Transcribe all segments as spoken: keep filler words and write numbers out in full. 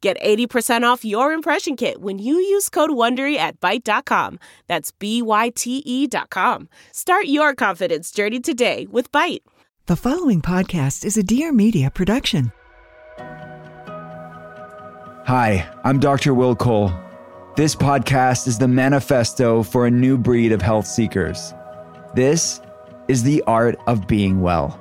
Get eighty percent off your impression kit when you use code WONDERY at Byte dot com. That's B Y T E dot com. Start your confidence journey today with Byte. The following podcast is a Dear Media production. Hi, I'm Doctor Will Cole. This podcast is the manifesto for a new breed of health seekers. This is The Art of Being Well.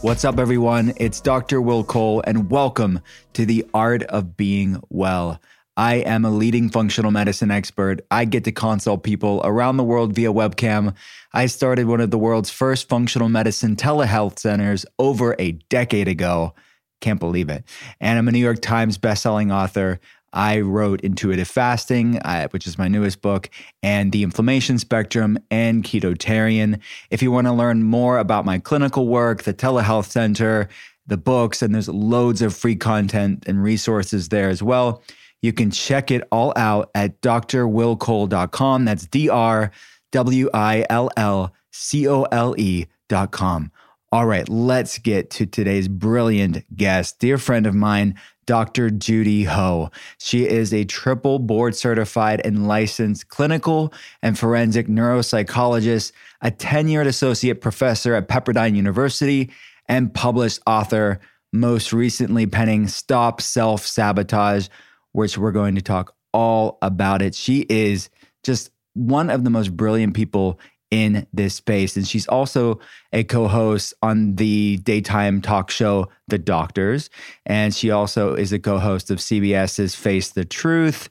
What's up, everyone? It's Doctor Will Cole, and welcome to The Art of Being Well. I am a leading functional medicine expert. I get to consult people around the world via webcam. I started one of the world's first functional medicine telehealth centers over a decade ago. Can't believe it. And I'm a New York Times bestselling author. I wrote Intuitive Fasting, uh, which is my newest book, and The Inflammation Spectrum and Ketotarian. If you want to learn more about my clinical work, the telehealth center, the books, and there's loads of free content and resources there as well, you can check it all out at d r will cole dot com. That's D R W I L L C O L E dot com. All right, let's get to today's brilliant guest, dear friend of mine, Doctor Judy Ho. She is a triple board certified and licensed clinical and forensic neuropsychologist, a tenured associate professor at Pepperdine University, and published author, most recently penning Stop Self-Sabotage, which we're going to talk all about it. She is just one of the most brilliant people in this space. And she's also a co-host on the daytime talk show, The Doctors. And she also is a co-host of C B S's Face the Truth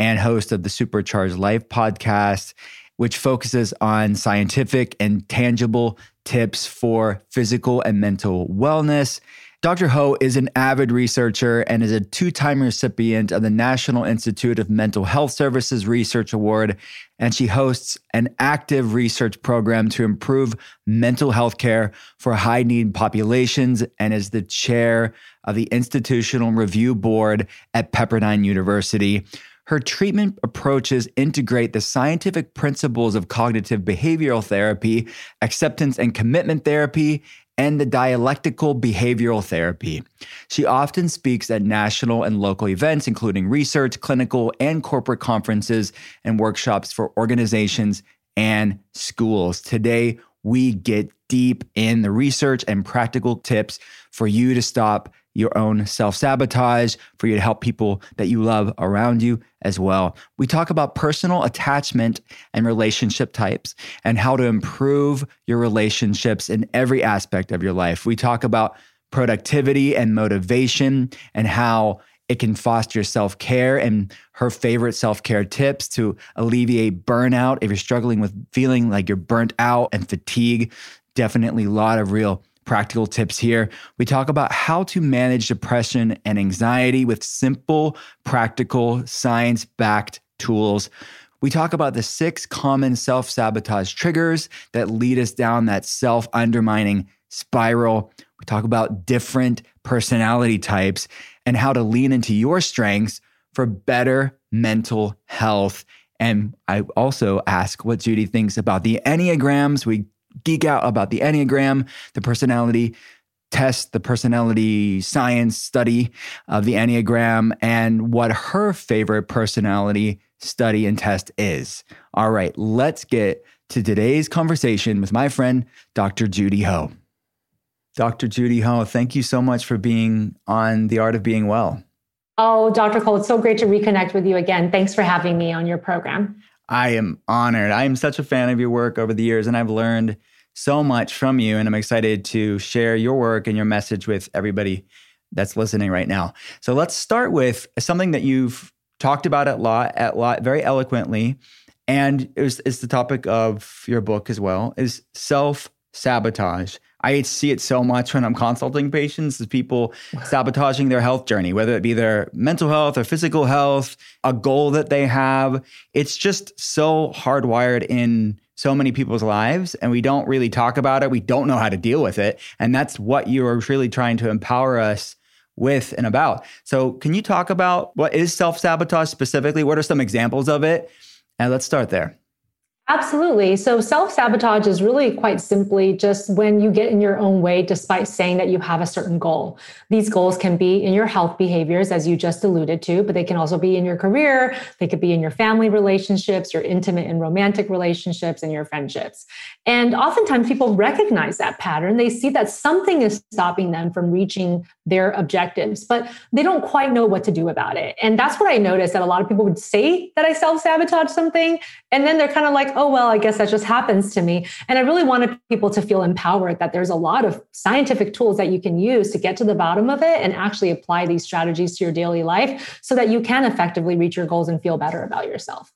and host of the Supercharged Life podcast, which focuses on scientific and tangible tips for physical and mental wellness. Doctor Ho is an avid researcher and is a two-time recipient of the National Institute of Mental Health Services Research Award, and she hosts an active research program to improve mental health care for high-need populations and is the chair of the Institutional Review Board at Pepperdine University. Her treatment approaches integrate the scientific principles of cognitive behavioral therapy, acceptance and commitment therapy, and the dialectical behavioral therapy. She often speaks at national and local events, including research, clinical, and corporate conferences and workshops for organizations and schools. Today, we get deep in the research and practical tips for you to stop your own self-sabotage, for you to help people that you love around you as well. We talk about personal attachment and relationship types and how to improve your relationships in every aspect of your life. We talk about productivity and motivation and how it can foster self-care, and her favorite self-care tips to alleviate burnout if you're struggling with feeling like you're burnt out and fatigue. Definitely a lot of real practical tips here. We talk about how to manage depression and anxiety with simple, practical, science-backed tools. We talk about the six common self-sabotage triggers that lead us down that self-undermining spiral. We talk about different personality types and how to lean into your strengths for better mental health. And I also ask what Judy thinks about the Enneagrams. We geek out about the Enneagram, the personality test, the personality science study of the Enneagram, and what her favorite personality study and test is. All right, let's get to today's conversation with my friend, Doctor Judy Ho. Doctor Judy Ho, thank you so much for being on The Art of Being Well. Oh, Doctor Cole, it's so great to reconnect with you again. Thanks for having me on your program. I am honored. I am such a fan of your work over the years, and I've learned so much from you, and I'm excited to share your work and your message with everybody that's listening right now. So let's start with something that you've talked about at lot, at lot very eloquently, and it was, it's the topic of your book as well, is self-sabotage. I see it so much when I'm consulting patients, is people sabotaging their health journey, whether it be their mental health or physical health, a goal that they have. It's just so hardwired in so many people's lives, and we don't really talk about it. We don't know how to deal with it. And that's what you're really trying to empower us with and about. So can you talk about what is self-sabotage specifically? What are some examples of it? And let's start there. Absolutely. So self-sabotage is really quite simply just when you get in your own way, despite saying that you have a certain goal. These goals can be in your health behaviors, as you just alluded to, but they can also be in your career. They could be in your family relationships, your intimate and romantic relationships, and your friendships. And oftentimes people recognize that pattern. They see that something is stopping them from reaching their objectives, but they don't quite know what to do about it. And that's what I noticed, that a lot of people would say that I self-sabotage something, and then they're kind of like, oh, well, I guess that just happens to me. And I really wanted people to feel empowered that there's a lot of scientific tools that you can use to get to the bottom of it and actually apply these strategies to your daily life so that you can effectively reach your goals and feel better about yourself.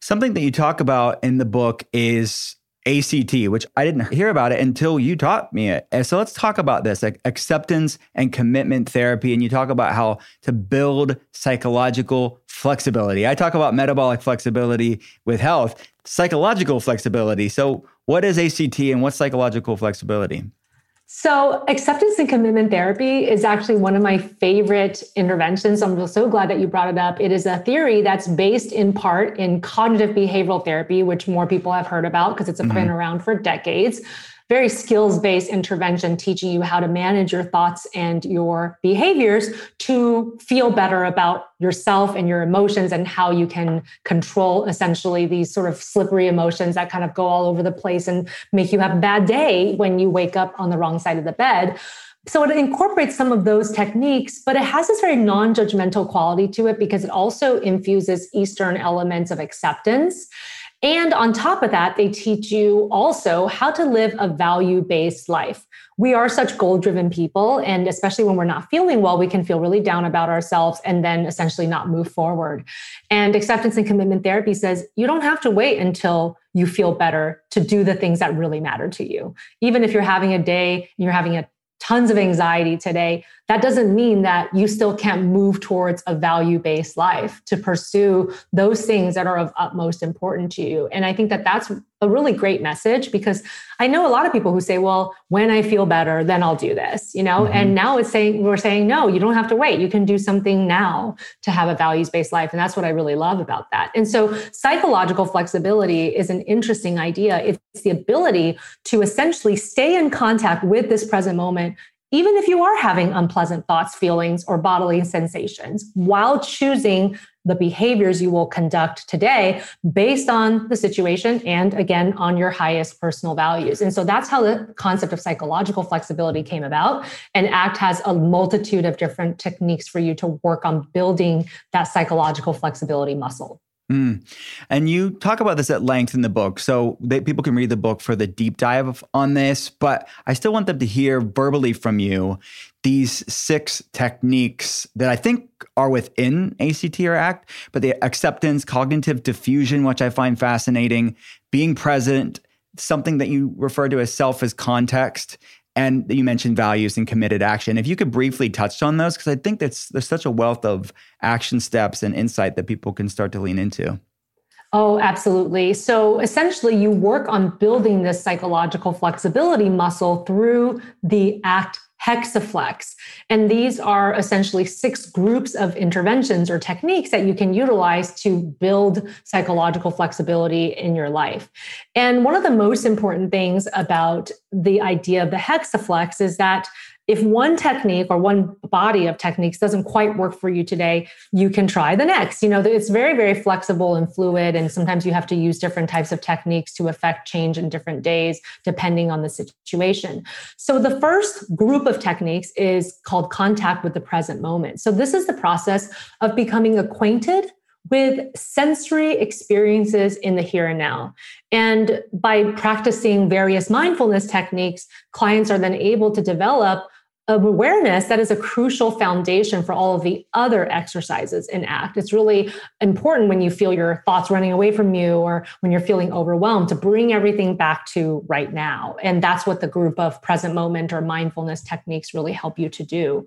Something that you talk about in the book is A C T, which I didn't hear about it until you taught me it. And so let's talk about this, like acceptance and commitment therapy. And you talk about how to build psychological flexibility. I talk about metabolic flexibility with health, psychological flexibility. So what is A C T and what's psychological flexibility? So acceptance and commitment therapy is actually one of my favorite interventions. I'm so glad that you brought it up. It is a theory that's based in part in cognitive behavioral therapy, which more people have heard about because it's been mm-hmm. around for decades. Very skills-based intervention, teaching you how to manage your thoughts and your behaviors to feel better about yourself and your emotions and how you can control essentially these sort of slippery emotions that kind of go all over the place and make you have a bad day when you wake up on the wrong side of the bed. So it incorporates some of those techniques, but it has this very non-judgmental quality to it because it also infuses Eastern elements of acceptance. And on top of that, they teach you also how to live a value-based life. We are such goal-driven people, and especially when we're not feeling well, we can feel really down about ourselves and then essentially not move forward. And acceptance and commitment therapy says you don't have to wait until you feel better to do the things that really matter to you. Even if you're having a day and you're having a tons of anxiety today, that doesn't mean that you still can't move towards a value-based life to pursue those things that are of utmost importance to you. And I think that that's a really great message because I know a lot of people who say, well, when I feel better, then I'll do this, you know, mm-hmm. and now it's saying, we're saying, no, you don't have to wait. You can do something now to have a values-based life. And that's what I really love about that. And so psychological flexibility is an interesting idea. It's the ability to essentially stay in contact with this present moment, even if you are having unpleasant thoughts, feelings, or bodily sensations, while choosing the behaviors you will conduct today based on the situation and, again, on your highest personal values. And so that's how the concept of psychological flexibility came about. And ACT has a multitude of different techniques for you to work on building that psychological flexibility muscle. Mm. And you talk about this at length in the book, so that people can read the book for the deep dive on this, but I still want them to hear verbally from you these six techniques that I think are within A C T or ACT, but the acceptance, cognitive diffusion, which I find fascinating, being present, something that you refer to as self as context, and you mentioned values and committed action. If you could briefly touch on those, because I think that's, there's such a wealth of action steps and insight that people can start to lean into. Oh, absolutely. So essentially, you work on building this psychological flexibility muscle through the ACT hexaflex. And these are essentially six groups of interventions or techniques that you can utilize to build psychological flexibility in your life. And one of the most important things about the idea of the hexaflex is that If one technique or one body of techniques doesn't quite work for you today, you can try the next. You know, it's very, very flexible and fluid. And sometimes you have to use different types of techniques to affect change in different days, depending on the situation. So the first group of techniques is called contact with the present moment. So this is the process of becoming acquainted with sensory experiences in the here and now. And by practicing various mindfulness techniques, clients are then able to develop an awareness that is a crucial foundation for all of the other exercises in ACT. It's really important when you feel your thoughts running away from you or when you're feeling overwhelmed to bring everything back to right now. And that's what the group of present moment or mindfulness techniques really help you to do.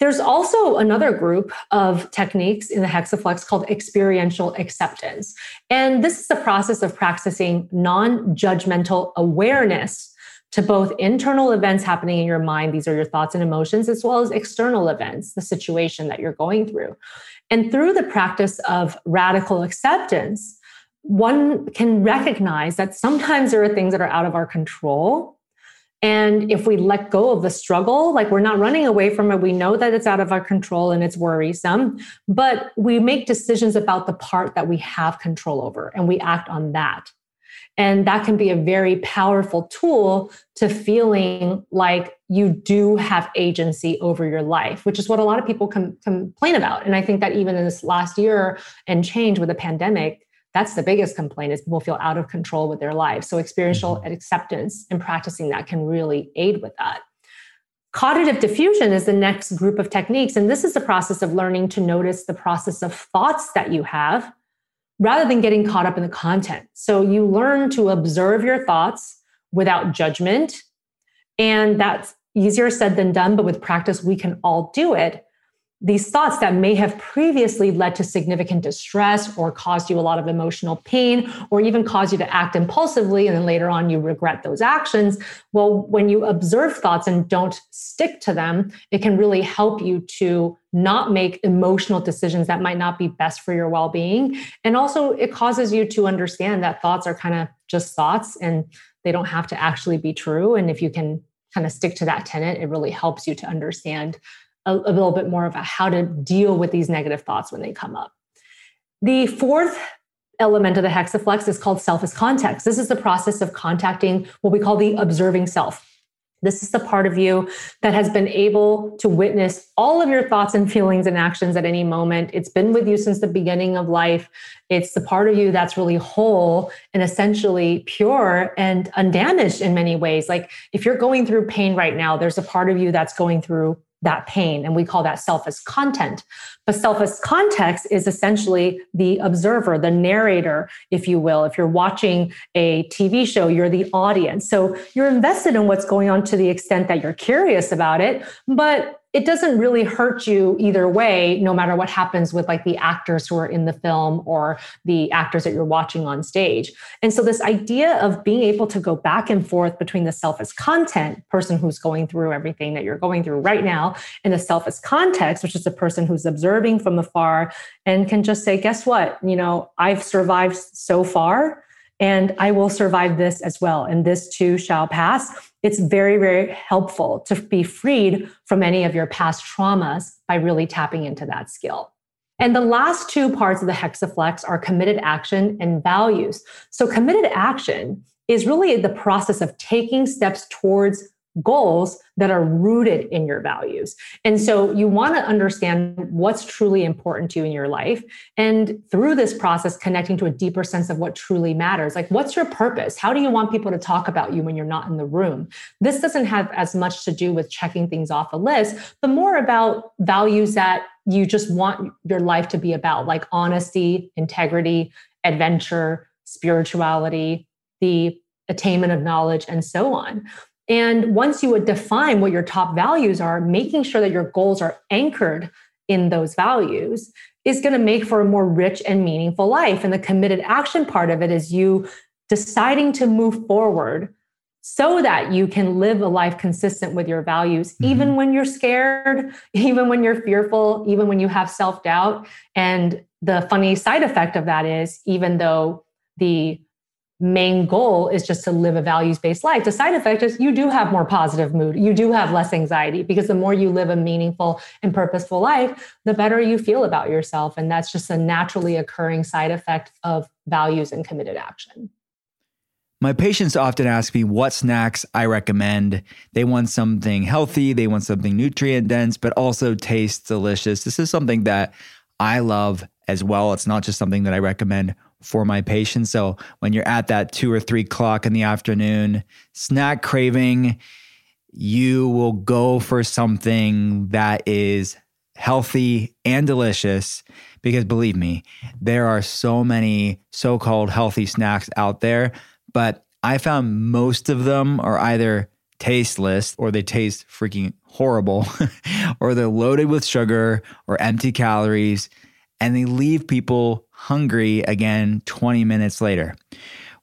There's also another group of techniques in the hexaflex called experiential acceptance. And this is the process of practicing non-judgmental awareness to both internal events happening in your mind, these are your thoughts and emotions, as well as external events, the situation that you're going through. And through the practice of radical acceptance, one can recognize that sometimes there are things that are out of our control. And if we let go of the struggle, like we're not running away from it, we know that it's out of our control and it's worrisome, but we make decisions about the part that we have control over and we act on that. And that can be a very powerful tool to feeling like you do have agency over your life, which is what a lot of people com- complain about. And I think that even in this last year and change with the pandemic, that's the biggest complaint is people feel out of control with their lives. So experiential acceptance and practicing that can really aid with that. Cognitive diffusion is the next group of techniques. And this is the process of learning to notice the process of thoughts that you have rather than getting caught up in the content. So you learn to observe your thoughts without judgment. And that's easier said than done, but with practice, we can all do it. These thoughts that may have previously led to significant distress or caused you a lot of emotional pain or even caused you to act impulsively and then later on you regret those actions. Well, when you observe thoughts and don't stick to them, it can really help you to not make emotional decisions that might not be best for your well-being. And also it causes you to understand that thoughts are kind of just thoughts and they don't have to actually be true. And if you can kind of stick to that tenet, it really helps you to understand a little bit more of a how to deal with these negative thoughts when they come up. The fourth element of the hexaflex is called self as context. This is the process of contacting what we call the observing self. This is the part of you that has been able to witness all of your thoughts and feelings and actions at any moment. It's been with you since the beginning of life. It's the part of you that's really whole and essentially pure and undamaged in many ways. Like if you're going through pain right now, there's a part of you that's going through that pain. And we call that self as content. But self as context is essentially the observer, the narrator, if you will. If you're watching a T V show, you're the audience. So you're invested in what's going on to the extent that you're curious about it, but it doesn't really hurt you either way, no matter what happens with like the actors who are in the film or the actors that you're watching on stage. And so this idea of being able to go back and forth between the self as content, person who's going through everything that you're going through right now, and the self as context, which is the person who's observing from afar and can just say, guess what? You know, I've survived so far and I will survive this as well. And this too shall pass. It's very, very helpful to be freed from any of your past traumas by really tapping into that skill. And the last two parts of the hexaflex are committed action and values. So committed action is really the process of taking steps towards goals that are rooted in your values. And so you want to understand what's truly important to you in your life. And through this process, connecting to a deeper sense of what truly matters, like what's your purpose? How do you want people to talk about you when you're not in the room? This doesn't have as much to do with checking things off a list, but more about values that you just want your life to be about, like honesty, integrity, adventure, spirituality, the attainment of knowledge, and so on. And once you would define what your top values are, making sure that your goals are anchored in those values is going to make for a more rich and meaningful life. And the committed action part of it is you deciding to move forward so that you can live a life consistent with your values, mm-hmm. even when you're scared, even when you're fearful, even when you have self-doubt. And the funny side effect of that is, even though the main goal is just to live a values-based life. The side effect is you do have more positive mood. You do have less anxiety because the more you live a meaningful and purposeful life, the better you feel about yourself. And that's just a naturally occurring side effect of values and committed action. My patients often ask me what snacks I recommend. They want something healthy. They want something nutrient dense, but also tastes delicious. This is something that I love as well. It's not just something that I recommend for my patients. So when you're at that two or three o'clock in the afternoon snack craving, you will go for something that is healthy and delicious because believe me, there are so many so-called healthy snacks out there, but I found most of them are either tasteless or they taste freaking horrible or they're loaded with sugar or empty calories and they leave people hungry again twenty minutes later,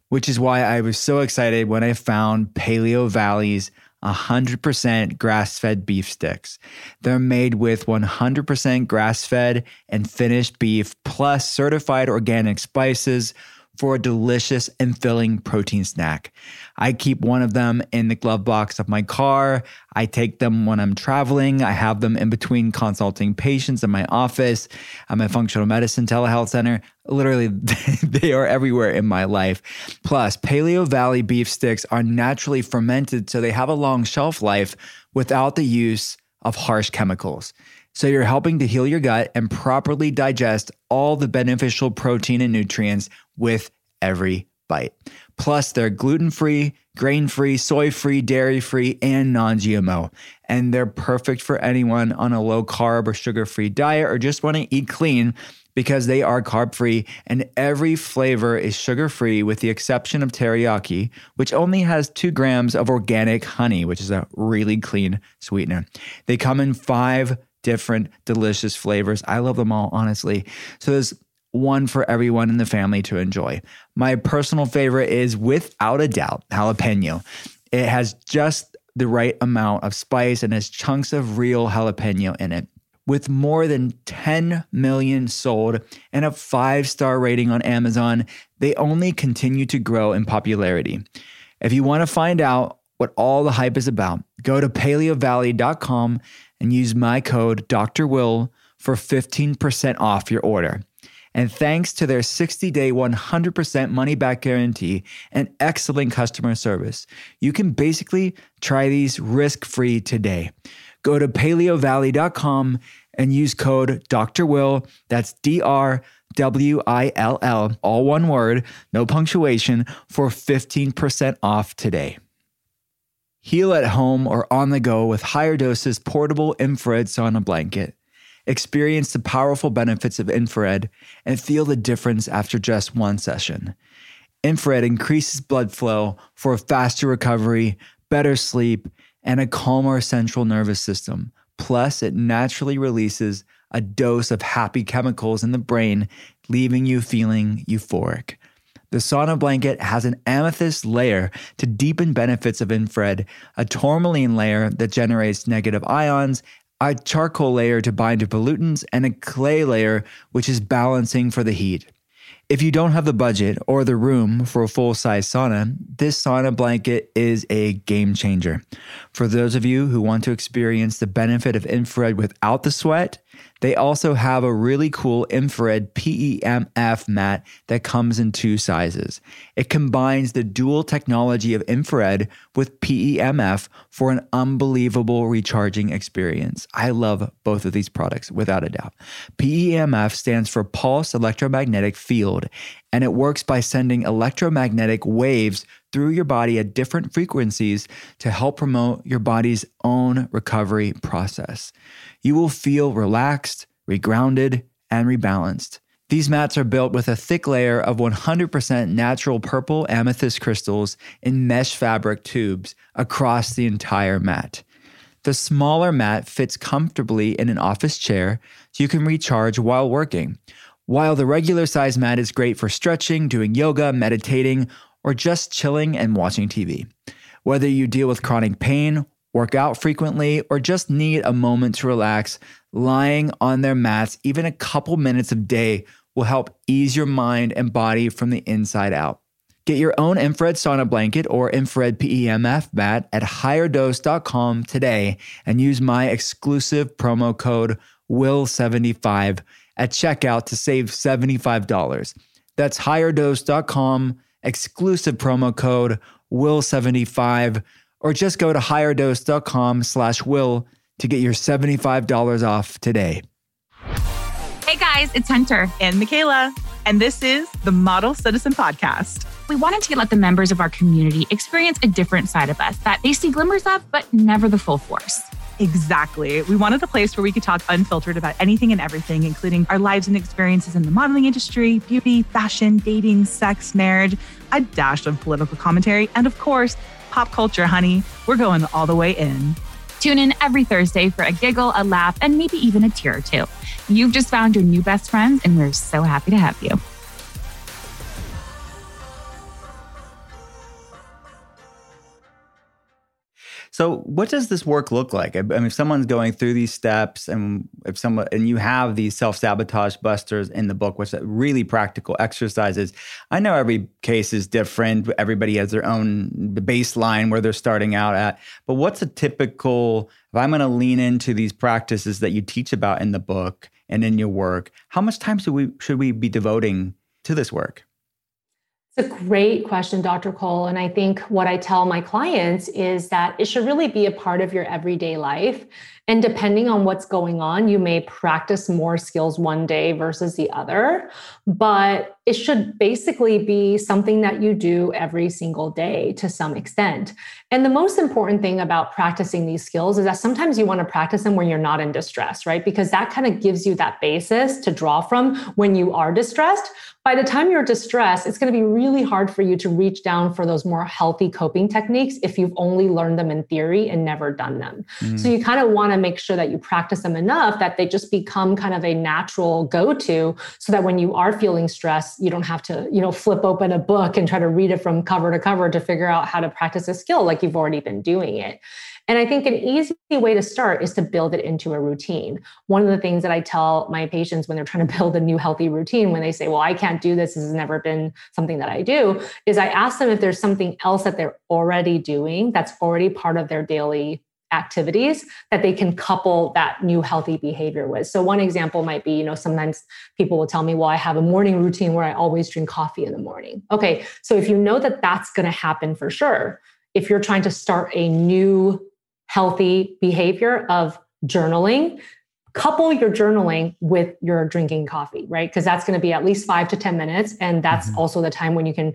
which is why I was so excited when I found Paleo Valley's one hundred percent grass-fed beef sticks. They're made with one hundred percent grass-fed and finished beef plus certified organic spices for a delicious and filling protein snack. I keep one of them in the glove box of my car. I take them when I'm traveling. I have them in between consulting patients in my office, at my functional medicine telehealth center. Literally, they are everywhere in my life. Plus, Paleo Valley beef sticks are naturally fermented, so they have a long shelf life without the use of harsh chemicals. So you're helping to heal your gut and properly digest all the beneficial protein and nutrients with every bite. Plus, they're gluten-free, grain-free, soy-free, dairy-free, and non-G M O. And they're perfect for anyone on a low-carb or sugar-free diet or just want to eat clean because they are carb-free and every flavor is sugar-free with the exception of teriyaki, which only has two grams of organic honey, which is a really clean sweetener. They come in five different delicious flavors. I love them all, honestly. So there's one for everyone in the family to enjoy. My personal favorite is, without a doubt, jalapeno. It has just the right amount of spice and has chunks of real jalapeno in it. With more than ten million sold and a five-star rating on Amazon, they only continue to grow in popularity. If you want to find out what all the hype is about, go to paleo valley dot com and use my code Doctor Will for fifteen percent off your order. And thanks to their sixty-day one hundred percent money-back guarantee and excellent customer service, you can basically try these risk-free today. Go to paleo valley dot com and use code Doctor Will, that's D R W I L L, all one word, no punctuation, for fifteen percent off today. Heal at home or on the go with higher doses portable infrared sauna blanket. Experience the powerful benefits of infrared and feel the difference after just one session. Infrared increases blood flow for faster recovery, better sleep, and a calmer central nervous system. Plus, it naturally releases a dose of happy chemicals in the brain, leaving you feeling euphoric. The sauna blanket has an amethyst layer to deepen benefits of infrared, a tourmaline layer that generates negative ions, a charcoal layer to bind to pollutants, and a clay layer which is balancing for the heat. If you don't have the budget or the room for a full-size sauna, this sauna blanket is a game changer. For those of you who want to experience the benefit of infrared without the sweat, they also have a really cool infrared P E M F mat that comes in two sizes. It combines the dual technology of infrared with P E M F for an unbelievable recharging experience. I love both of these products, without a doubt. P E M F stands for Pulse Electromagnetic Field, and it works by sending electromagnetic waves through your body at different frequencies to help promote your body's own recovery process. You will feel relaxed, regrounded, and rebalanced. These mats are built with a thick layer of one hundred percent natural purple amethyst crystals in mesh fabric tubes across the entire mat. The smaller mat fits comfortably in an office chair so you can recharge while working. While the regular size mat is great for stretching, doing yoga, meditating, or just chilling and watching T V. Whether you deal with chronic pain, work out frequently, or just need a moment to relax, lying on their mats even a couple minutes a day will help ease your mind and body from the inside out. Get your own infrared sauna blanket or infrared P E M F bat at higher dose dot com today and use my exclusive promo code W I L seventy-five at checkout to save seventy-five dollars. That's higher dose dot com, exclusive promo code W I L seventy-five, or just go to higher dose dot com slash will to get your seventy-five dollars off today. Hey guys, it's Hunter and Michaela, and this is the Model Citizen Podcast. We wanted to let the members of our community experience a different side of us that they see glimmers of, but never the full force. Exactly. We wanted a place where we could talk unfiltered about anything and everything, including our lives and experiences in the modeling industry, beauty, fashion, dating, sex, marriage, a dash of political commentary, and of course, pop culture, honey. We're going all the way in. Tune in every Thursday for a giggle, a laugh, and maybe even a tear or two. You've just found your new best friends, and we're so happy to have you. So what does this work look like? I mean, if someone's going through these steps and if someone and you have these self-sabotage busters in the book, which are really practical exercises. I know every case is different. Everybody has their own baseline where they're starting out at. But what's a typical, if I'm going to lean into these practices that you teach about in the book and in your work, how much time should we, should we be devoting to this work? It's a great question, Doctor Cole. And I think what I tell my clients is that it should really be a part of your everyday life. And depending on what's going on, you may practice more skills one day versus the other, but it should basically be something that you do every single day to some extent. And the most important thing about practicing these skills is that sometimes you want to practice them when you're not in distress, right? Because that kind of gives you that basis to draw from when you are distressed. By the time you're distressed, it's going to be really hard for you to reach down for those more healthy coping techniques if you've only learned them in theory and never done them. Mm. So you kind of want to make sure that you practice them enough that they just become kind of a natural go-to so that when you are feeling stressed, you don't have to, you know, flip open a book and try to read it from cover to cover to figure out how to practice a skill like you've already been doing it. And I think an easy way to start is to build it into a routine. One of the things that I tell my patients when they're trying to build a new healthy routine, when they say, well, I can't do this, this has never been something that I do, is I ask them if there's something else that they're already doing that's already part of their daily activities that they can couple that new healthy behavior with. So one example might be, you know, sometimes people will tell me, well, I have a morning routine where I always drink coffee in the morning. Okay, so if you know that that's going to happen for sure, if you're trying to start a new healthy behavior of journaling, couple your journaling with your drinking coffee, right? Because that's going to be at least five to ten minutes. And that's mm-hmm. also the time when you can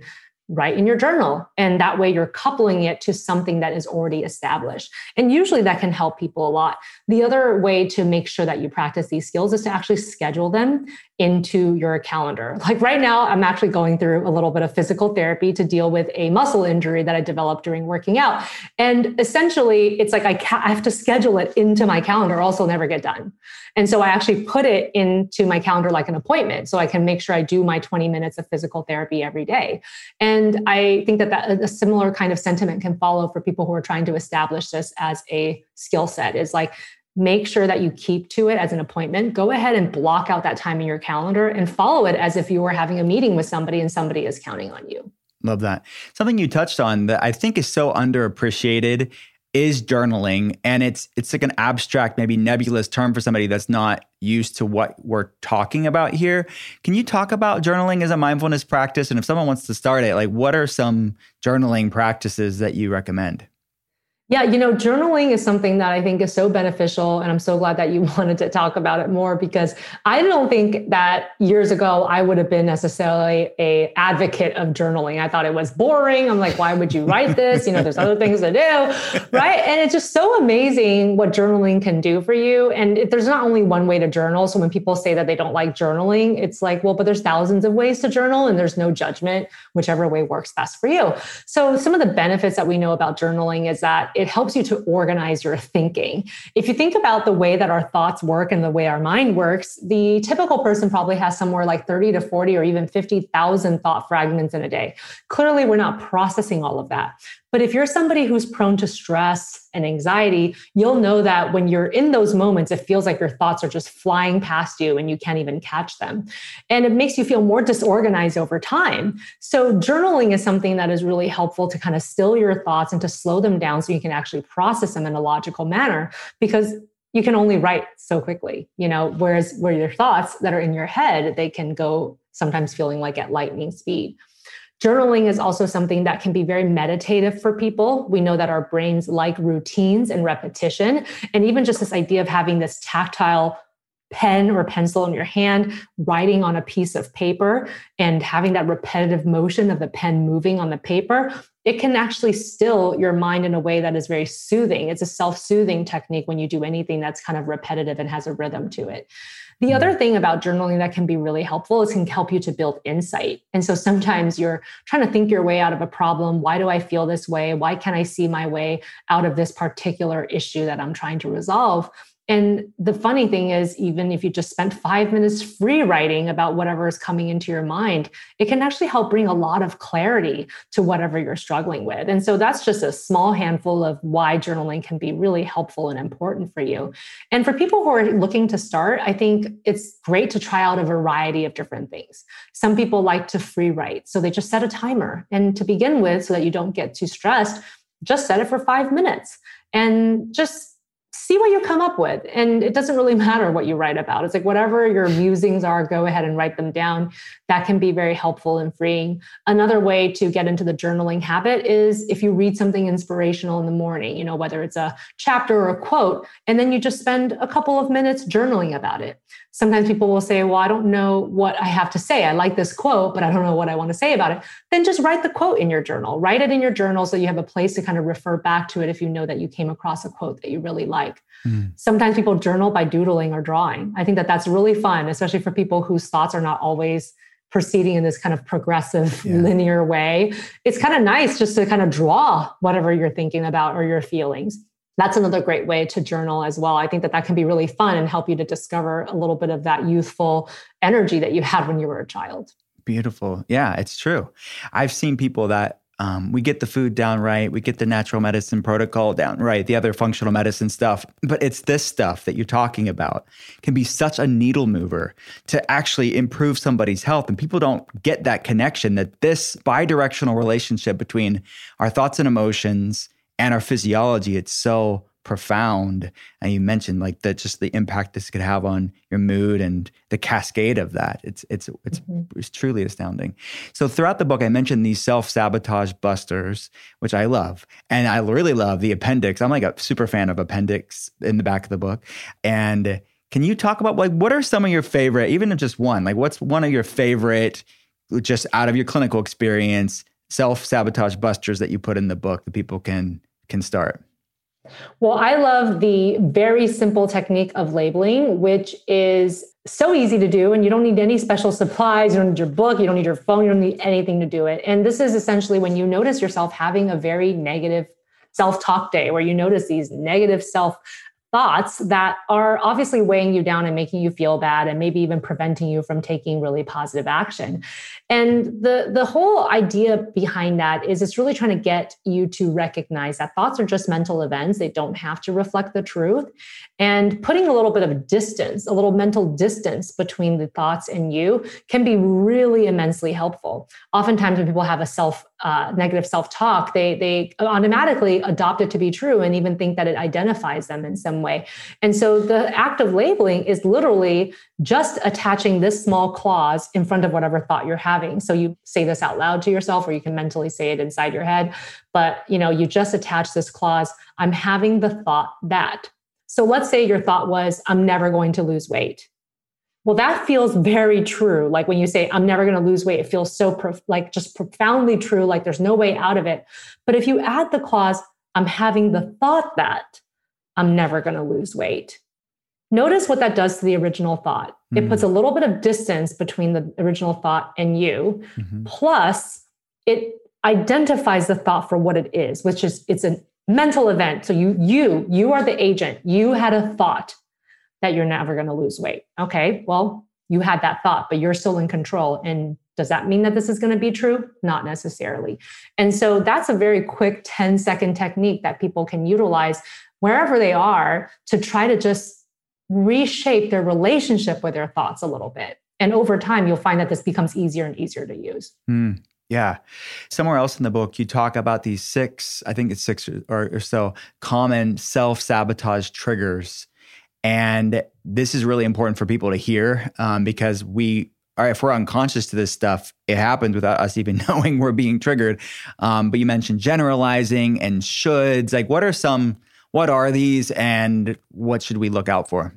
write in your journal. And that way you're coupling it to something that is already established. And usually that can help people a lot. The other way to make sure that you practice these skills is to actually schedule them into your calendar. Like right now, I'm actually going through a little bit of physical therapy to deal with a muscle injury that I developed during working out. And essentially it's like, I, ca- I have to schedule it into my calendar or else it'll never get done. And so I actually put it into my calendar like an appointment so I can make sure I do my twenty minutes of physical therapy every day. And And I think that, that a similar kind of sentiment can follow for people who are trying to establish this as a skill set. Is like, make sure that you keep to it as an appointment. Go ahead and block out that time in your calendar and follow it as if you were having a meeting with somebody and somebody is counting on you. Love that. Something you touched on that I think is so underappreciated is journaling. And it's it's like an abstract, maybe nebulous term for somebody that's not used to what we're talking about here. Can you talk about journaling as a mindfulness practice? And if someone wants to start it, like what are some journaling practices that you recommend? Yeah, you know, journaling is something that I think is so beneficial. And I'm so glad that you wanted to talk about it more because I don't think that years ago I would have been necessarily an advocate of journaling. I thought it was boring. I'm like, why would you write this? You know, there's other things to do, right? And it's just so amazing what journaling can do for you. And it, there's not only one way to journal. So when people say that they don't like journaling, it's like, well, but there's thousands of ways to journal and there's no judgment, whichever way works best for you. So some of the benefits that we know about journaling is that it helps you to organize your thinking. If you think about the way that our thoughts work and the way our mind works, the typical person probably has somewhere like thirty to forty or even fifty thousand thought fragments in a day. Clearly, we're not processing all of that. But if you're somebody who's prone to stress and anxiety, you'll know that when you're in those moments, it feels like your thoughts are just flying past you and you can't even catch them. And it makes you feel more disorganized over time. So journaling is something that is really helpful to kind of still your thoughts and to slow them down so you can actually process them in a logical manner, because you can only write so quickly, you know, whereas where your thoughts that are in your head, they can go sometimes feeling like at lightning speed. Journaling is also something that can be very meditative for people. We know that our brains like routines and repetition, and even just this idea of having this tactile pen or pencil in your hand, writing on a piece of paper and having that repetitive motion of the pen moving on the paper, it can actually still your mind in a way that is very soothing. It's a self-soothing technique when you do anything that's kind of repetitive and has a rhythm to it. The other thing about journaling that can be really helpful is it can help you to build insight. And so sometimes you're trying to think your way out of a problem. Why do I feel this way? Why can't I see my way out of this particular issue that I'm trying to resolve? And the funny thing is, even if you just spent five minutes free writing about whatever is coming into your mind, it can actually help bring a lot of clarity to whatever you're struggling with. And so that's just a small handful of why journaling can be really helpful and important for you. And for people who are looking to start, I think it's great to try out a variety of different things. Some people like to free write, so they just set a timer. And to begin with, so that you don't get too stressed, just set it for five minutes and just see what you come up with. And it doesn't really matter what you write about. It's like whatever your musings are, go ahead and write them down. That can be very helpful and freeing. Another way to get into the journaling habit is if you read something inspirational in the morning, you know, whether it's a chapter or a quote, and then you just spend a couple of minutes journaling about it. Sometimes people will say, well, I don't know what I have to say. I like this quote, but I don't know what I want to say about it. Then just write the quote in your journal. Write it in your journal so you have a place to kind of refer back to it if you know that you came across a quote that you really like. Mm. Sometimes people journal by doodling or drawing. I think that that's really fun, especially for people whose thoughts are not always proceeding in this kind of progressive, yeah. linear way. It's kind of nice just to kind of draw whatever you're thinking about or your feelings. That's another great way to journal as well. I think that that can be really fun and help you to discover a little bit of that youthful energy that you had when you were a child. Beautiful. Yeah, it's true. I've seen people that um, we get the food down right, we get the natural medicine protocol down right, the other functional medicine stuff, but it's this stuff that you're talking about can be such a needle mover to actually improve somebody's health. And people don't get that connection, that this bidirectional relationship between our thoughts and emotions and our physiology, it's so profound. And you mentioned like that, just the impact this could have on your mood and the cascade of that. It's it's it's, mm-hmm. it's truly astounding. So throughout the book, I mentioned these self-sabotage busters, which I love. And I really love the appendix. I'm like a super fan of appendix in the back of the book. And can you talk about like, what are some of your favorite, even just one, like what's one of your favorite, just out of your clinical experience, self-sabotage busters that you put in the book that people can can start? Well, I love the very simple technique of labeling, which is so easy to do. And you don't need any special supplies. You don't need your book. You don't need your phone. You don't need anything to do it. And this is essentially when you notice yourself having a very negative self-talk day, where you notice these negative self thoughts that are obviously weighing you down and making you feel bad and maybe even preventing you from taking really positive action. And the, the whole idea behind that is it's really trying to get you to recognize that thoughts are just mental events. They don't have to reflect the truth. And putting a little bit of distance, a little mental distance between the thoughts and you can be really immensely helpful. Oftentimes when people have a self Uh, negative self-talk, they they automatically adopt it to be true and even think that it identifies them in some way. And so the act of labeling is literally just attaching this small clause in front of whatever thought you're having. So you say this out loud to yourself, or you can mentally say it inside your head. But you know, you just attach this clause, I'm having the thought that. So let's say your thought was, I'm never going to lose weight. Well, that feels very true. Like when you say, I'm never going to lose weight, it feels so prof- like just profoundly true. Like there's no way out of it. But if you add the clause, I'm having the thought that I'm never going to lose weight. Notice what that does to the original thought. Mm-hmm. It puts a little bit of distance between the original thought and you. Mm-hmm. Plus it identifies the thought for what it is, which is it's a mental event. So you, you, you are the agent. You had a thought that you're never going to lose weight. Okay, well, you had that thought, but you're still in control and Does that mean that this is going to be true? Not necessarily. And so that's a very quick ten second technique that people can utilize wherever they are to try to just reshape their relationship with their thoughts a little bit. And over time, you'll find that this becomes easier and easier to use. Mm. Yeah. Somewhere else in the book, you talk about these six, I think it's six or, or so, common self-sabotage triggers. And this is really important for people to hear um, because we are, if we're unconscious to this stuff, it happens without us even knowing we're being triggered. Um, but you mentioned generalizing and shoulds. Like, what are some, what are these and what should we look out for?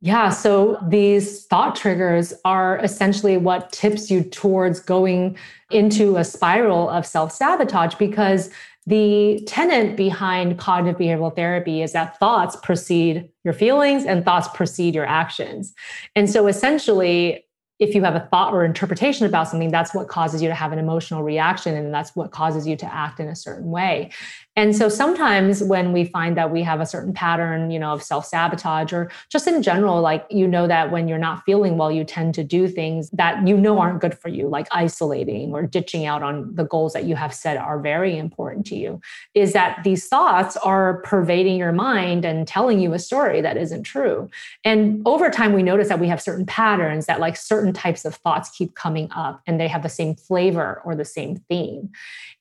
Yeah. So these thought triggers are essentially what tips you towards going into a spiral of self-sabotage, because the tenet behind cognitive behavioral therapy is that thoughts precede your feelings and thoughts precede your actions. And so essentially, if you have a thought or interpretation about something, that's what causes you to have an emotional reaction. And that's what causes you to act in a certain way. And so sometimes when we find that we have a certain pattern, you know, of self-sabotage, or just in general, like, you know, that when you're not feeling well, you tend to do things that you know aren't good for you, like isolating or ditching out on the goals that you have set are very important to you, is that these thoughts are pervading your mind and telling you a story that isn't true. And over time, we notice that we have certain patterns that, like, certain types of thoughts keep coming up and they have the same flavor or the same theme.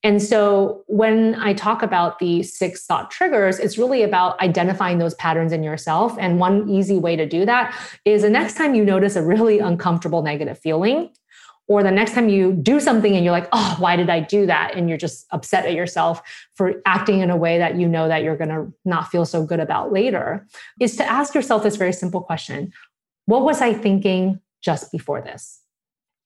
And so when I talk about the six thought triggers, it's really about identifying those patterns in yourself. And one easy way to do that is the next time you notice a really uncomfortable negative feeling, or the next time you do something and you're like, oh, why did I do that? And you're just upset at yourself for acting in a way that you know that you're going to not feel so good about later, is to ask yourself this very simple question. What was I thinking just before this?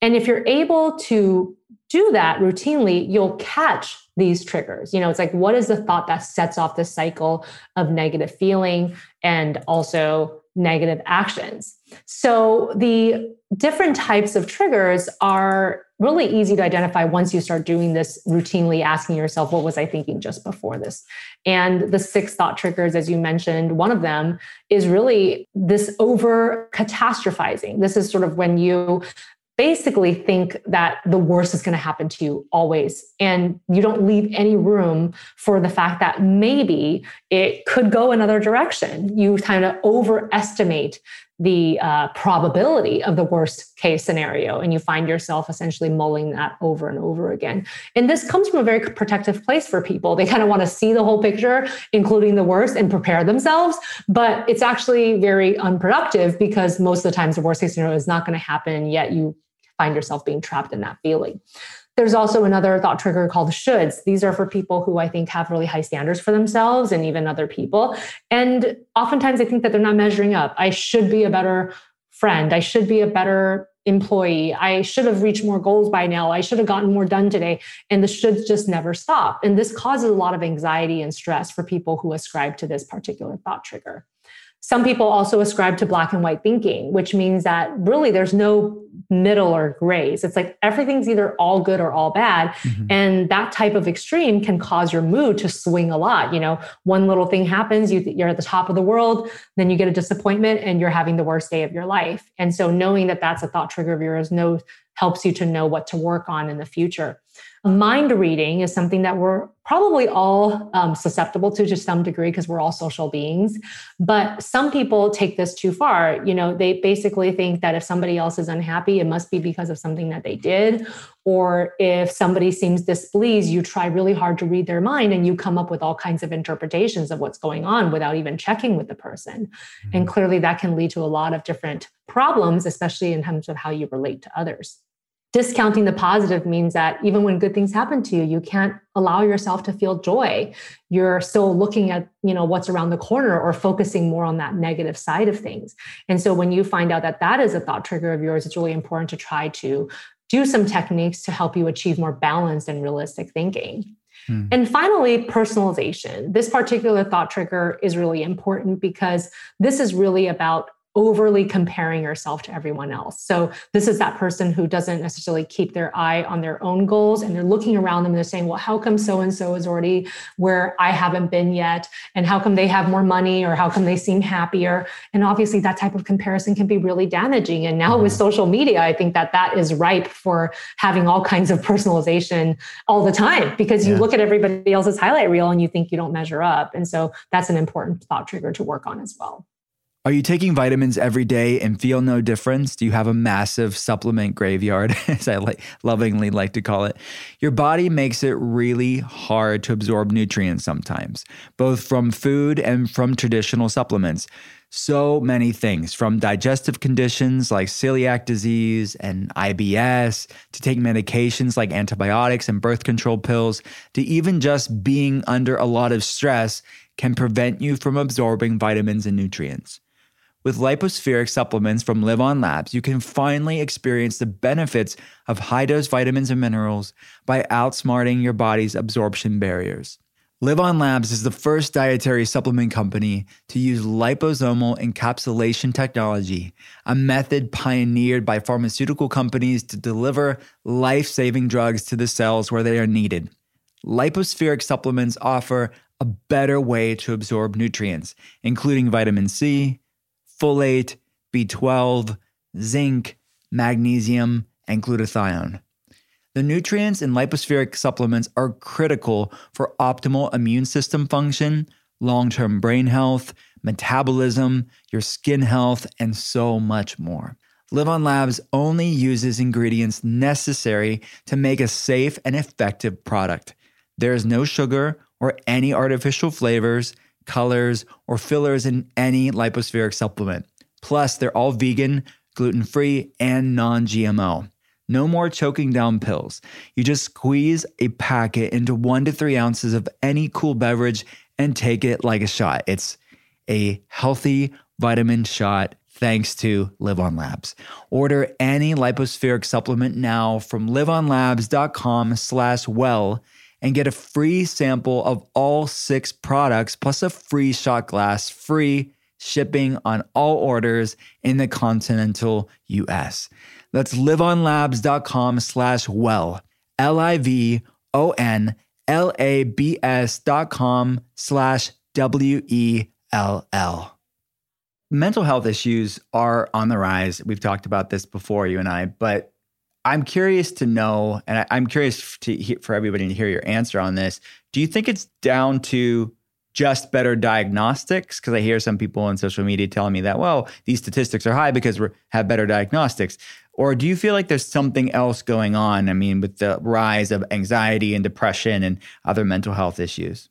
And if you're able to do that routinely, you'll catch these triggers. You know, it's like, what is the thought that sets off this cycle of negative feeling and also negative actions? So the different types of triggers are really easy to identify once you start doing this routinely, asking yourself, what was I thinking just before this? And the six thought triggers, as you mentioned, one of them is really this over catastrophizing. This is sort of when you basically think that the worst is going to happen to you always. And you don't leave any room for the fact that maybe it could go another direction. You kind of overestimate the uh, probability of the worst case scenario. And you find yourself essentially mulling that over and over again. And this comes from a very protective place for people. They kind of want to see the whole picture, including the worst, and prepare themselves. But it's actually very unproductive, because most of the times the worst case scenario is not going to happen. And yet you find yourself being trapped in that feeling. There's also another thought trigger called shoulds. These are for people who I think have really high standards for themselves and even other people. And oftentimes they think that they're not measuring up. I should be a better friend. I should be a better employee. I should have reached more goals by now. I should have gotten more done today. And the shoulds just never stop. And this causes a lot of anxiety and stress for people who ascribe to this particular thought trigger. Some people also ascribe to black and white thinking, which means that really there's no middle or grays. It's like everything's either all good or all bad. Mm-hmm. And that type of extreme can cause your mood to swing a lot. You know, one little thing happens, you, you're at the top of the world, then you get a disappointment and you're having the worst day of your life. And so knowing that that's a thought trigger of yours no, helps you to know what to work on in the future. Mind reading is something that we're probably all um, susceptible to to some degree, because we're all social beings. But some people take this too far. You know, they basically think that if somebody else is unhappy, it must be because of something that they did. Or if somebody seems displeased, you try really hard to read their mind and you come up with all kinds of interpretations of what's going on without even checking with the person. Mm-hmm. And clearly that can lead to a lot of different problems, especially in terms of how you relate to others. Discounting the positive means that even when good things happen to you, you can't allow yourself to feel joy. You're still looking at, you know, what's around the corner or focusing more on that negative side of things. And so when you find out that that is a thought trigger of yours, it's really important to try to do some techniques to help you achieve more balanced and realistic thinking. Hmm. And finally, personalization. This particular thought trigger is really important because this is really about overly comparing yourself to everyone else. So this is that person who doesn't necessarily keep their eye on their own goals, and they're looking around them and they're saying, well, how come so-and-so is already where I haven't been yet? And how come they have more money, or how come they seem happier? And obviously that type of comparison can be really damaging. And now with social media, I think that that is ripe for having all kinds of personalization all the time, because you yeah. look at everybody else's highlight reel and you think you don't measure up. And so that's an important thought trigger to work on as well. Are you taking vitamins every day and feel no difference? Do you have a massive supplement graveyard, as I like, lovingly like to call it? Your body makes it really hard to absorb nutrients sometimes, both from food and from traditional supplements. So many things, from digestive conditions like celiac disease and I B S, to taking medications like antibiotics and birth control pills, to even just being under a lot of stress, can prevent you from absorbing vitamins and nutrients. With lipospheric supplements from LivOn Labs, you can finally experience the benefits of high-dose vitamins and minerals by outsmarting your body's absorption barriers. LivOn Labs is the first dietary supplement company to use liposomal encapsulation technology, a method pioneered by pharmaceutical companies to deliver life-saving drugs to the cells where they are needed. Lipospheric supplements offer a better way to absorb nutrients, including vitamin C, folate, B twelve, zinc, magnesium, and glutathione. The nutrients in lipospheric supplements are critical for optimal immune system function, long-term brain health, metabolism, your skin health, and so much more. LivOn Labs only uses ingredients necessary to make a safe and effective product. There is no sugar or any artificial flavors, colors, or fillers in any lipospheric supplement. Plus, they're all vegan, gluten-free, and non-G M O. No more choking down pills. You just squeeze a packet into one to three ounces of any cool beverage and take it like a shot. It's a healthy vitamin shot thanks to LivOn Labs. Order any lipospheric supplement now from livonlabs.com slash well and get a free sample of all six products, plus a free shot glass, free shipping on all orders in the continental U S. That's livonlabs.com slash well, L-I-V-O-N-L-A-B-S dot com slash W-E-L-L. Mental health issues are on the rise. We've talked about this before, you and I, but I'm curious to know, and I, I'm curious to hear, for everybody to hear your answer on this. Do you think it's down to just better diagnostics? Because I hear some people on social media telling me that, well, these statistics are high because we have better diagnostics. Or do you feel like there's something else going on? I mean, with the rise of anxiety and depression and other mental health issues.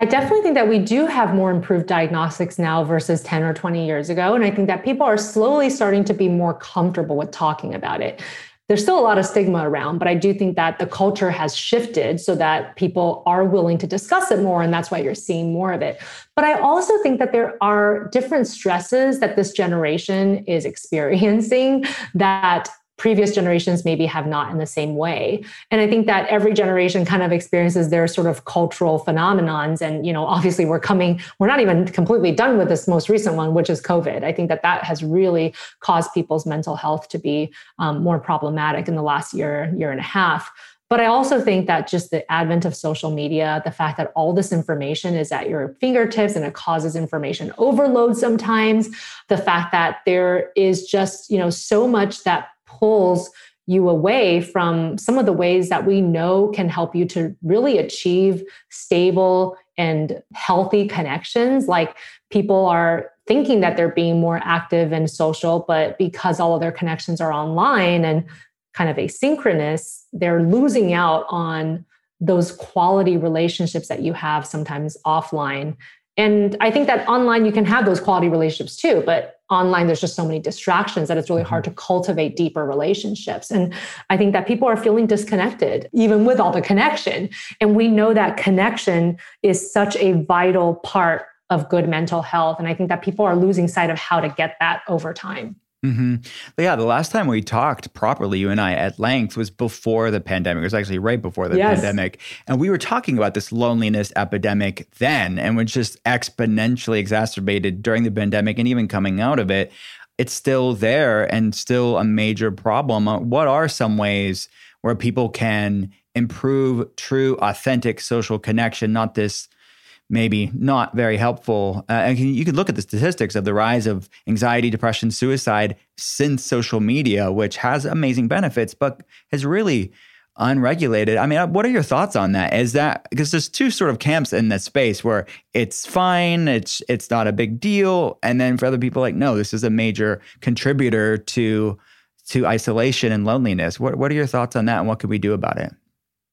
I definitely think that we do have more improved diagnostics now versus ten or twenty years ago. And I think that people are slowly starting to be more comfortable with talking about it. There's still a lot of stigma around, but I do think that the culture has shifted so that people are willing to discuss it more. And that's why you're seeing more of it. But I also think that there are different stresses that this generation is experiencing that previous generations maybe have not in the same way. And I think that every generation kind of experiences their sort of cultural phenomenons. And, you know, obviously we're coming, we're not even completely done with this most recent one, which is COVID. I think that that has really caused people's mental health to be um, more problematic in the last year, year and a half. But I also think that just the advent of social media, the fact that all this information is at your fingertips and it causes information overload sometimes, the fact that there is just, you know, so much that pulls you away from some of the ways that we know can help you to really achieve stable and healthy connections. Like, people are thinking that they're being more active and social, but because all of their connections are online and kind of asynchronous, they're losing out on those quality relationships that you have sometimes offline. And I think that online, you can have those quality relationships too, but online, there's just so many distractions that it's really hard to cultivate deeper relationships. And I think that people are feeling disconnected, even with all the connection. And we know that connection is such a vital part of good mental health. And I think that people are losing sight of how to get that over time. Mm-hmm. But yeah, the last time we talked properly, you and I, at length, was before the pandemic. It was actually right before the yes. pandemic. And we were talking about this loneliness epidemic then, and was just exponentially exacerbated during the pandemic and even coming out of it. It's still there and still a major problem. What are some ways where people can improve true, authentic social connection, not this maybe not very helpful? Uh, and you could look at the statistics of the rise of anxiety, depression, suicide since social media, which has amazing benefits, but has really unregulated. I mean, what are your thoughts on that? Is that, because there's two sort of camps in that space where it's fine, it's it's not a big deal. And then for other people, like, no, this is a major contributor to, to isolation and loneliness. What, what are your thoughts on that, and what could we do about it?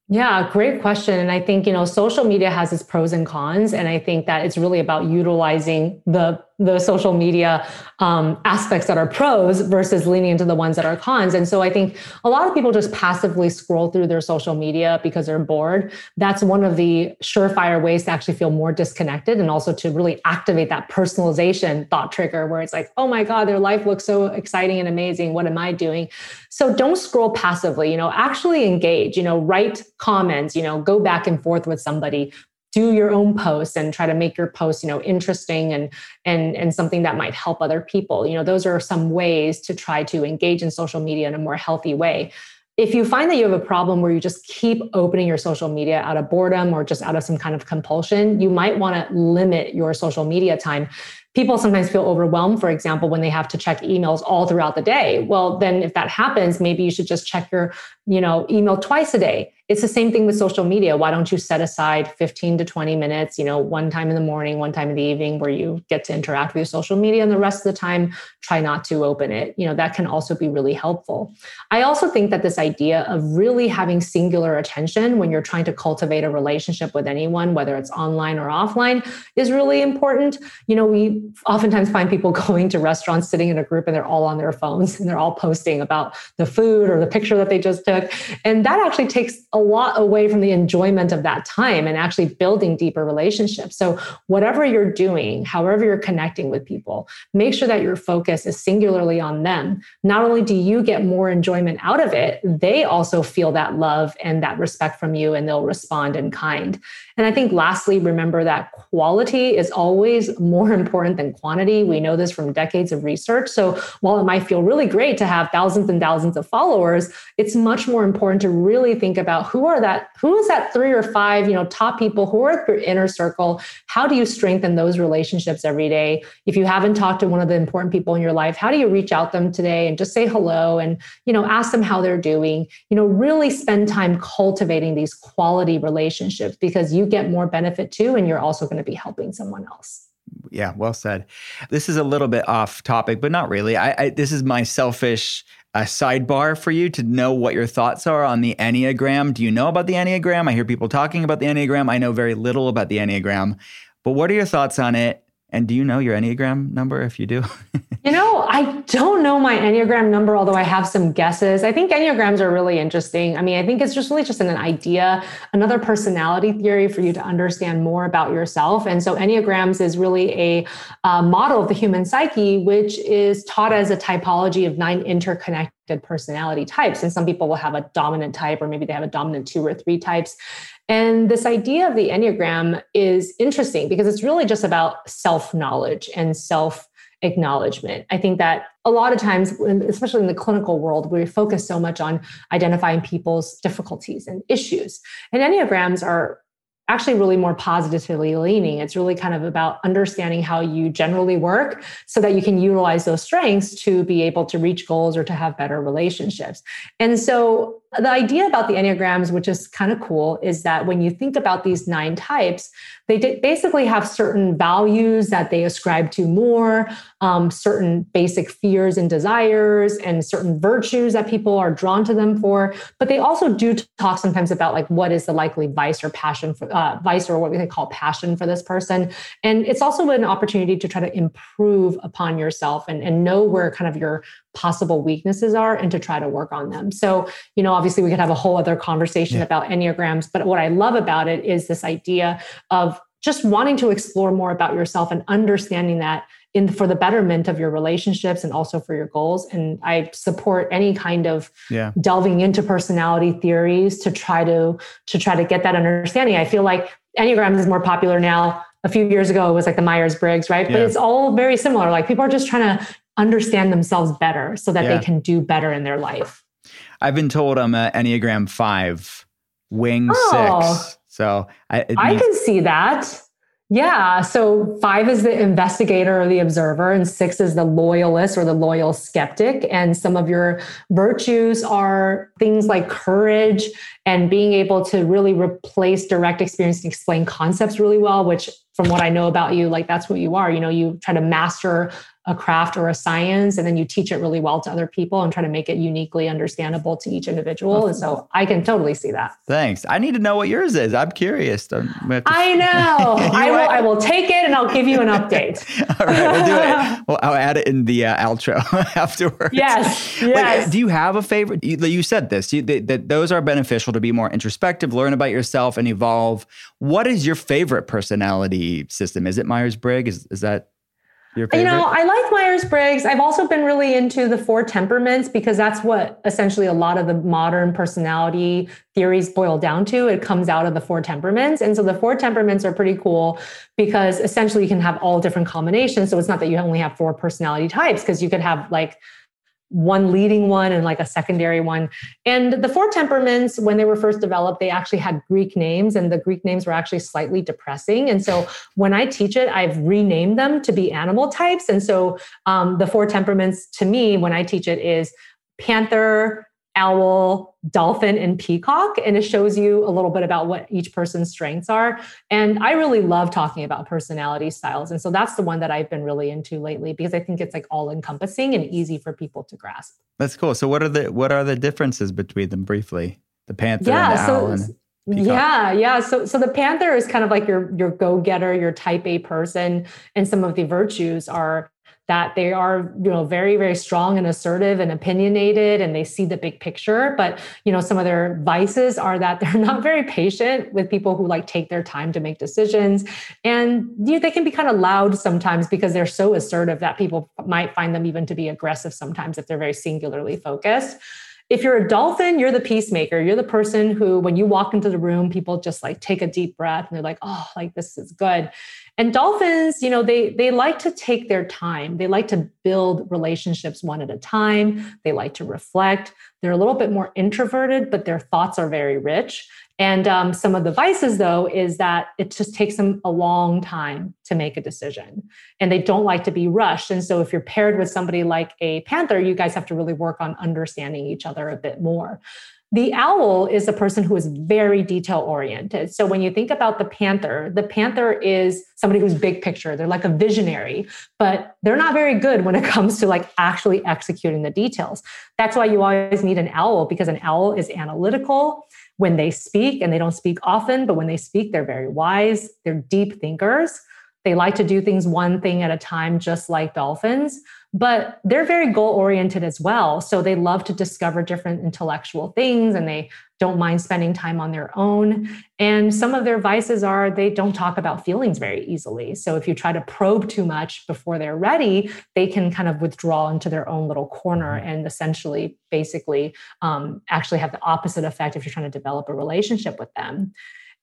Yeah, great question. And I think, you know, social media has its pros and cons. And I think that it's really about utilizing the the social media um, aspects that are pros versus leaning into the ones that are cons. And so I think a lot of people just passively scroll through their social media because they're bored. That's one of the surefire ways to actually feel more disconnected, and also to really activate that personalization thought trigger where it's like, oh my God, their life looks so exciting and amazing. What am I doing? So don't scroll passively, you know, actually engage, you know, write comments, you know, go back and forth with somebody. Do your own posts and try to make your posts, you know, interesting and and and something that might help other people. You know, those are some ways to try to engage in social media in a more healthy way. If you find that you have a problem where you just keep opening your social media out of boredom or just out of some kind of compulsion, you might want to limit your social media time. People sometimes feel overwhelmed, for example, when they have to check emails all throughout the day. Well, then if that happens, maybe you should just check your, you know, email twice a day. It's the same thing with social media. Why don't you set aside fifteen to twenty minutes, you know, one time in the morning, one time in the evening, where you get to interact with your social media, and the rest of the time, try not to open it. You know, that can also be really helpful. I also think that this idea of really having singular attention when you're trying to cultivate a relationship with anyone, whether it's online or offline, is really important. You know, we oftentimes find people going to restaurants, sitting in a group, and they're all on their phones and they're all posting about the food or the picture that they just took. And that actually takes a lot away from the enjoyment of that time and actually building deeper relationships. So whatever you're doing, however you're connecting with people, make sure that your focus is singularly on them. Not only do you get more enjoyment out of it, they also feel that love and that respect from you, and they'll respond in kind. And I think lastly, remember that quality is always more important than quantity. We know this from decades of research. So while it might feel really great to have thousands and thousands of followers, it's much more important to really think about who are that, who is that three or five, you know, top people, who are your inner circle? How do you strengthen those relationships every day? If you haven't talked to one of the important people in your life, how do you reach out to them today and just say hello and, you know, ask them how they're doing? You know, really spend time cultivating these quality relationships, because you You get more benefit too, and you're also going to be helping someone else. Yeah, well said. This is a little bit off topic, but not really. I, I this is my selfish uh, sidebar for you to know what your thoughts are on the Enneagram. Do you know about the Enneagram? I hear people talking about the Enneagram. I know very little about the Enneagram, but what are your thoughts on it? And do you know your Enneagram number, if you do? You know, I don't know my Enneagram number, although I have some guesses. I think Enneagrams are really interesting. I mean, I think it's just really just an idea, another personality theory for you to understand more about yourself. And so Enneagrams is really a uh, model of the human psyche, which is taught as a typology of nine interconnected personality types. And some people will have a dominant type, or maybe they have a dominant two or three types. And this idea of the Enneagram is interesting because it's really just about self-knowledge and self-acknowledgement. I think that a lot of times, especially in the clinical world, we focus so much on identifying people's difficulties and issues. And Enneagrams are actually really more positively leaning. It's really kind of about understanding how you generally work so that you can utilize those strengths to be able to reach goals or to have better relationships. And so the idea about the Enneagrams, which is kind of cool, is that when you think about these nine types, they basically have certain values that they ascribe to more, um, certain basic fears and desires, and certain virtues that people are drawn to them for. But they also do talk sometimes about, like, what is the likely vice or passion for uh, vice or what we call passion for this person. And it's also an opportunity to try to improve upon yourself and, and know where kind of your possible weaknesses are and to try to work on them. So, you know, obviously we could have a whole other conversation yeah. about Enneagrams, but what I love about it is this idea of just wanting to explore more about yourself and understanding that in for the betterment of your relationships and also for your goals. And I support any kind of yeah. delving into personality theories to try to, to try to get that understanding. I feel like Enneagram is more popular now. A few years ago, it was like the Myers-Briggs, right? Yeah. But it's all very similar. Like people are just trying to understand themselves better so that yeah. they can do better in their life. I've been told I'm an Enneagram five, wing oh, six. So I, I needs- can see that. Yeah. So five is the investigator or the observer, and six is the loyalist or the loyal skeptic. And some of your virtues are things like courage and being able to really replace direct experience and explain concepts really well, which from what I know about you, like that's what you are. You know, you try to master a craft or a science, and then you teach it really well to other people and try to make it uniquely understandable to each individual. And so I can totally see that. Thanks. I need to know what yours is. I'm curious. I'm to... I know. I, will, I will take it and I'll give you an update. All right, we'll do it. Well, I'll add it in the uh, outro afterwards. Yes. yes. Like, do you have a favorite? You, you said this, you, that, that those are beneficial to be more introspective, learn about yourself and evolve. What is your favorite personality system? Is it Myers-Briggs? Is, is that... You know, I like Myers-Briggs. I've also been really into the four temperaments because that's what essentially a lot of the modern personality theories boil down to. It comes out of the four temperaments. And so the four temperaments are pretty cool because essentially you can have all different combinations. So it's not that you only have four personality types, because you could have like one leading one and like a secondary one. And the four temperaments, when they were first developed, they actually had Greek names, and the Greek names were actually slightly depressing. And so when I teach it, I've renamed them to be animal types. And so um, the four temperaments to me, when I teach it, is panther, owl, dolphin, and peacock. And it shows you a little bit about what each person's strengths are. And I really love talking about personality styles. And so that's the one that I've been really into lately, because I think it's like all encompassing and easy for people to grasp. That's cool. So what are the, what are the differences between them briefly? The panther yeah, and the owl so, and peacock. Yeah. Yeah. So, so the panther is kind of like your, your go-getter, your type A person. And some of the virtues are that they are, you know, very, very strong and assertive and opinionated, and they see the big picture. But, you know, some of their vices are that they're not very patient with people who like take their time to make decisions. And you know, they can be kind of loud sometimes because they're so assertive that people might find them even to be aggressive sometimes if they're very singularly focused. If you're a dolphin, you're the peacemaker. You're the person who, when you walk into the room, people just like take a deep breath and they're like, oh, like this is good. And dolphins, you know, they, they like to take their time. They like to build relationships one at a time. They like to reflect. They're a little bit more introverted, but their thoughts are very rich. And um, some of the vices, though, is that it just takes them a long time to make a decision, and they don't like to be rushed. And so if you're paired with somebody like a panther, you guys have to really work on understanding each other a bit more. The owl is a person who is very detail-oriented. So when you think about the panther, the panther is somebody who's big picture. They're like a visionary, but they're not very good when it comes to like actually executing the details. That's why you always need an owl, because an owl is analytical when they speak, and they don't speak often, but when they speak, they're very wise. They're deep thinkers. They like to do things one thing at a time, just like dolphins. But they're very goal-oriented as well. So they love to discover different intellectual things, and they don't mind spending time on their own. And some of their vices are they don't talk about feelings very easily. So if you try to probe too much before they're ready, they can kind of withdraw into their own little corner and essentially basically um, actually have the opposite effect if you're trying to develop a relationship with them.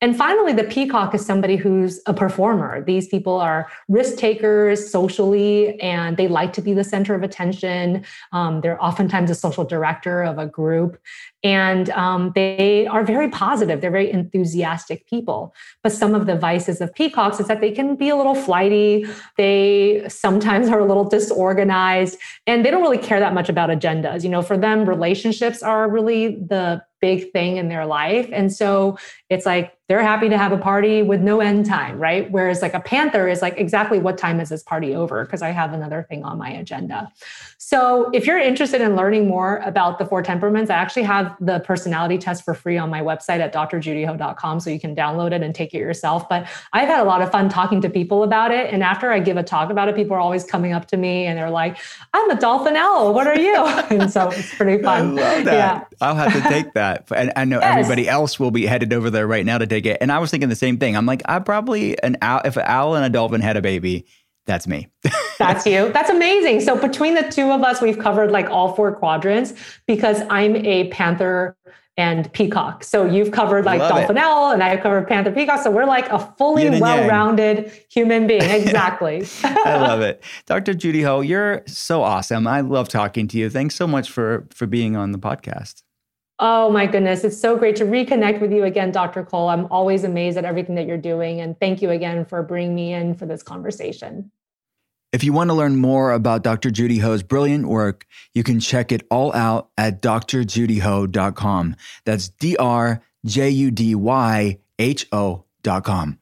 And finally, the peacock is somebody who's a performer. These people are risk takers socially, and they like to be the center of attention. Um, they're oftentimes a social director of a group, and um, they are very positive. They're very enthusiastic people. But some of the vices of peacocks is that they can be a little flighty. They sometimes are a little disorganized, and they don't really care that much about agendas. You know, for them, relationships are really the big thing in their life. And so it's like, they're happy to have a party with no end time, right? Whereas like a panther is like, exactly what time is this party over? Because I have another thing on my agenda. So if you're interested in learning more about the four temperaments, I actually have the personality test for free on my website at d r judy ho dot com. So you can download it and take it yourself. But I've had a lot of fun talking to people about it. And after I give a talk about it, people are always coming up to me and they're like, I'm a dolphin owl. What are you? And so it's pretty fun. I love that. Yeah. I'll have to take that. And I know yes. everybody else will be headed over there right now to take it. And I was thinking the same thing. I'm like, I probably an owl, if an owl and a dolphin had a baby, That's me. That's you. That's amazing. So between the two of us, we've covered like all four quadrants because I'm a panther and peacock. So you've covered like dolphinelle and I've covered panther peacock. So we're like a fully well-rounded yang. human being. Exactly. I love it. Doctor Judy Ho, you're so awesome. I love talking to you. Thanks so much for, for being on the podcast. Oh my goodness. It's so great to reconnect with you again, Doctor Cole. I'm always amazed at everything that you're doing. And thank you again for bringing me in for this conversation. If you want to learn more about Doctor Judy Ho's brilliant work, you can check it all out at d r judy ho dot com. That's D R J U D Y H O dot com.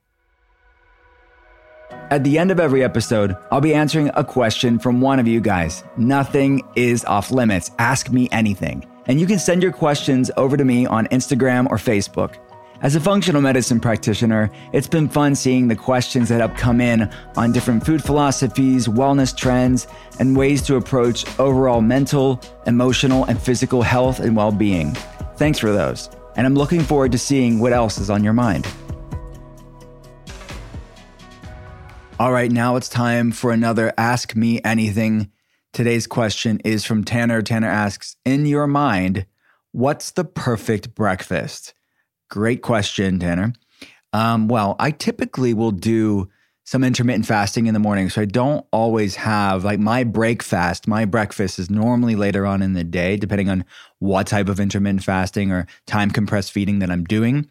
At the end of every episode, I'll be answering a question from one of you guys. Nothing is off limits. Ask me anything. And you can send your questions over to me on Instagram or Facebook. As a functional medicine practitioner, it's been fun seeing the questions that have come in on different food philosophies, wellness trends, and ways to approach overall mental, emotional, and physical health and well-being. Thanks for those. And I'm looking forward to seeing what else is on your mind. All right, now it's time for another Ask Me Anything. Today's question is from Tanner. Tanner asks, in your mind, what's the perfect breakfast? Great question, Tanner. Um, well, I typically will do some intermittent fasting in the morning. So I don't always have like my break fast. My breakfast is normally later on in the day, depending on what type of intermittent fasting or time compressed feeding that I'm doing.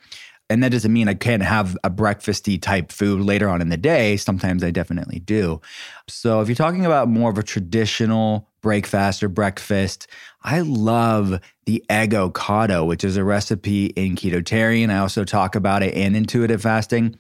And that doesn't mean I can't have a breakfasty type food later on in the day. Sometimes I definitely do. So if you're talking about more of a traditional break fast or breakfast, I love the egg avocado, which is a recipe in Ketotarian. I also talk about it in Intuitive Fasting,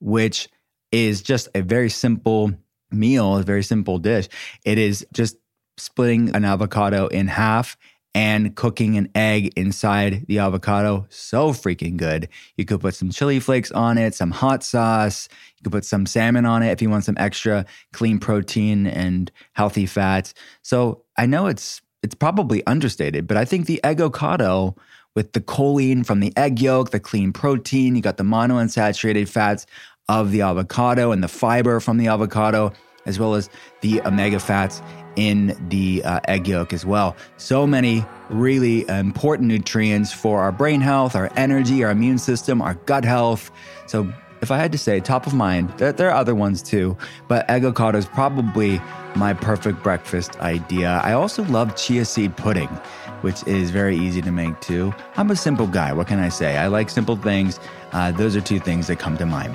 which is just a very simple meal, a very simple dish. It is just splitting an avocado in half and cooking an egg inside the avocado. So freaking good. You could put some chili flakes on it, some hot sauce. You could put some salmon on it if you want some extra clean protein and healthy fats. So I know it's it's probably understated, but I think the egg avocado with the choline from the egg yolk, the clean protein, you got the monounsaturated fats of the avocado and the fiber from the avocado, as well as the omega fats in the uh, egg yolk as well. So many really important nutrients for our brain health, our energy, our immune system, our gut health. So if I had to say top of mind, there, there are other ones too, but egg avocado is probably my perfect breakfast idea. I also love chia seed pudding, which is very easy to make too. I'm a simple guy. What can I say? I like simple things. Uh, those are two things that come to mind.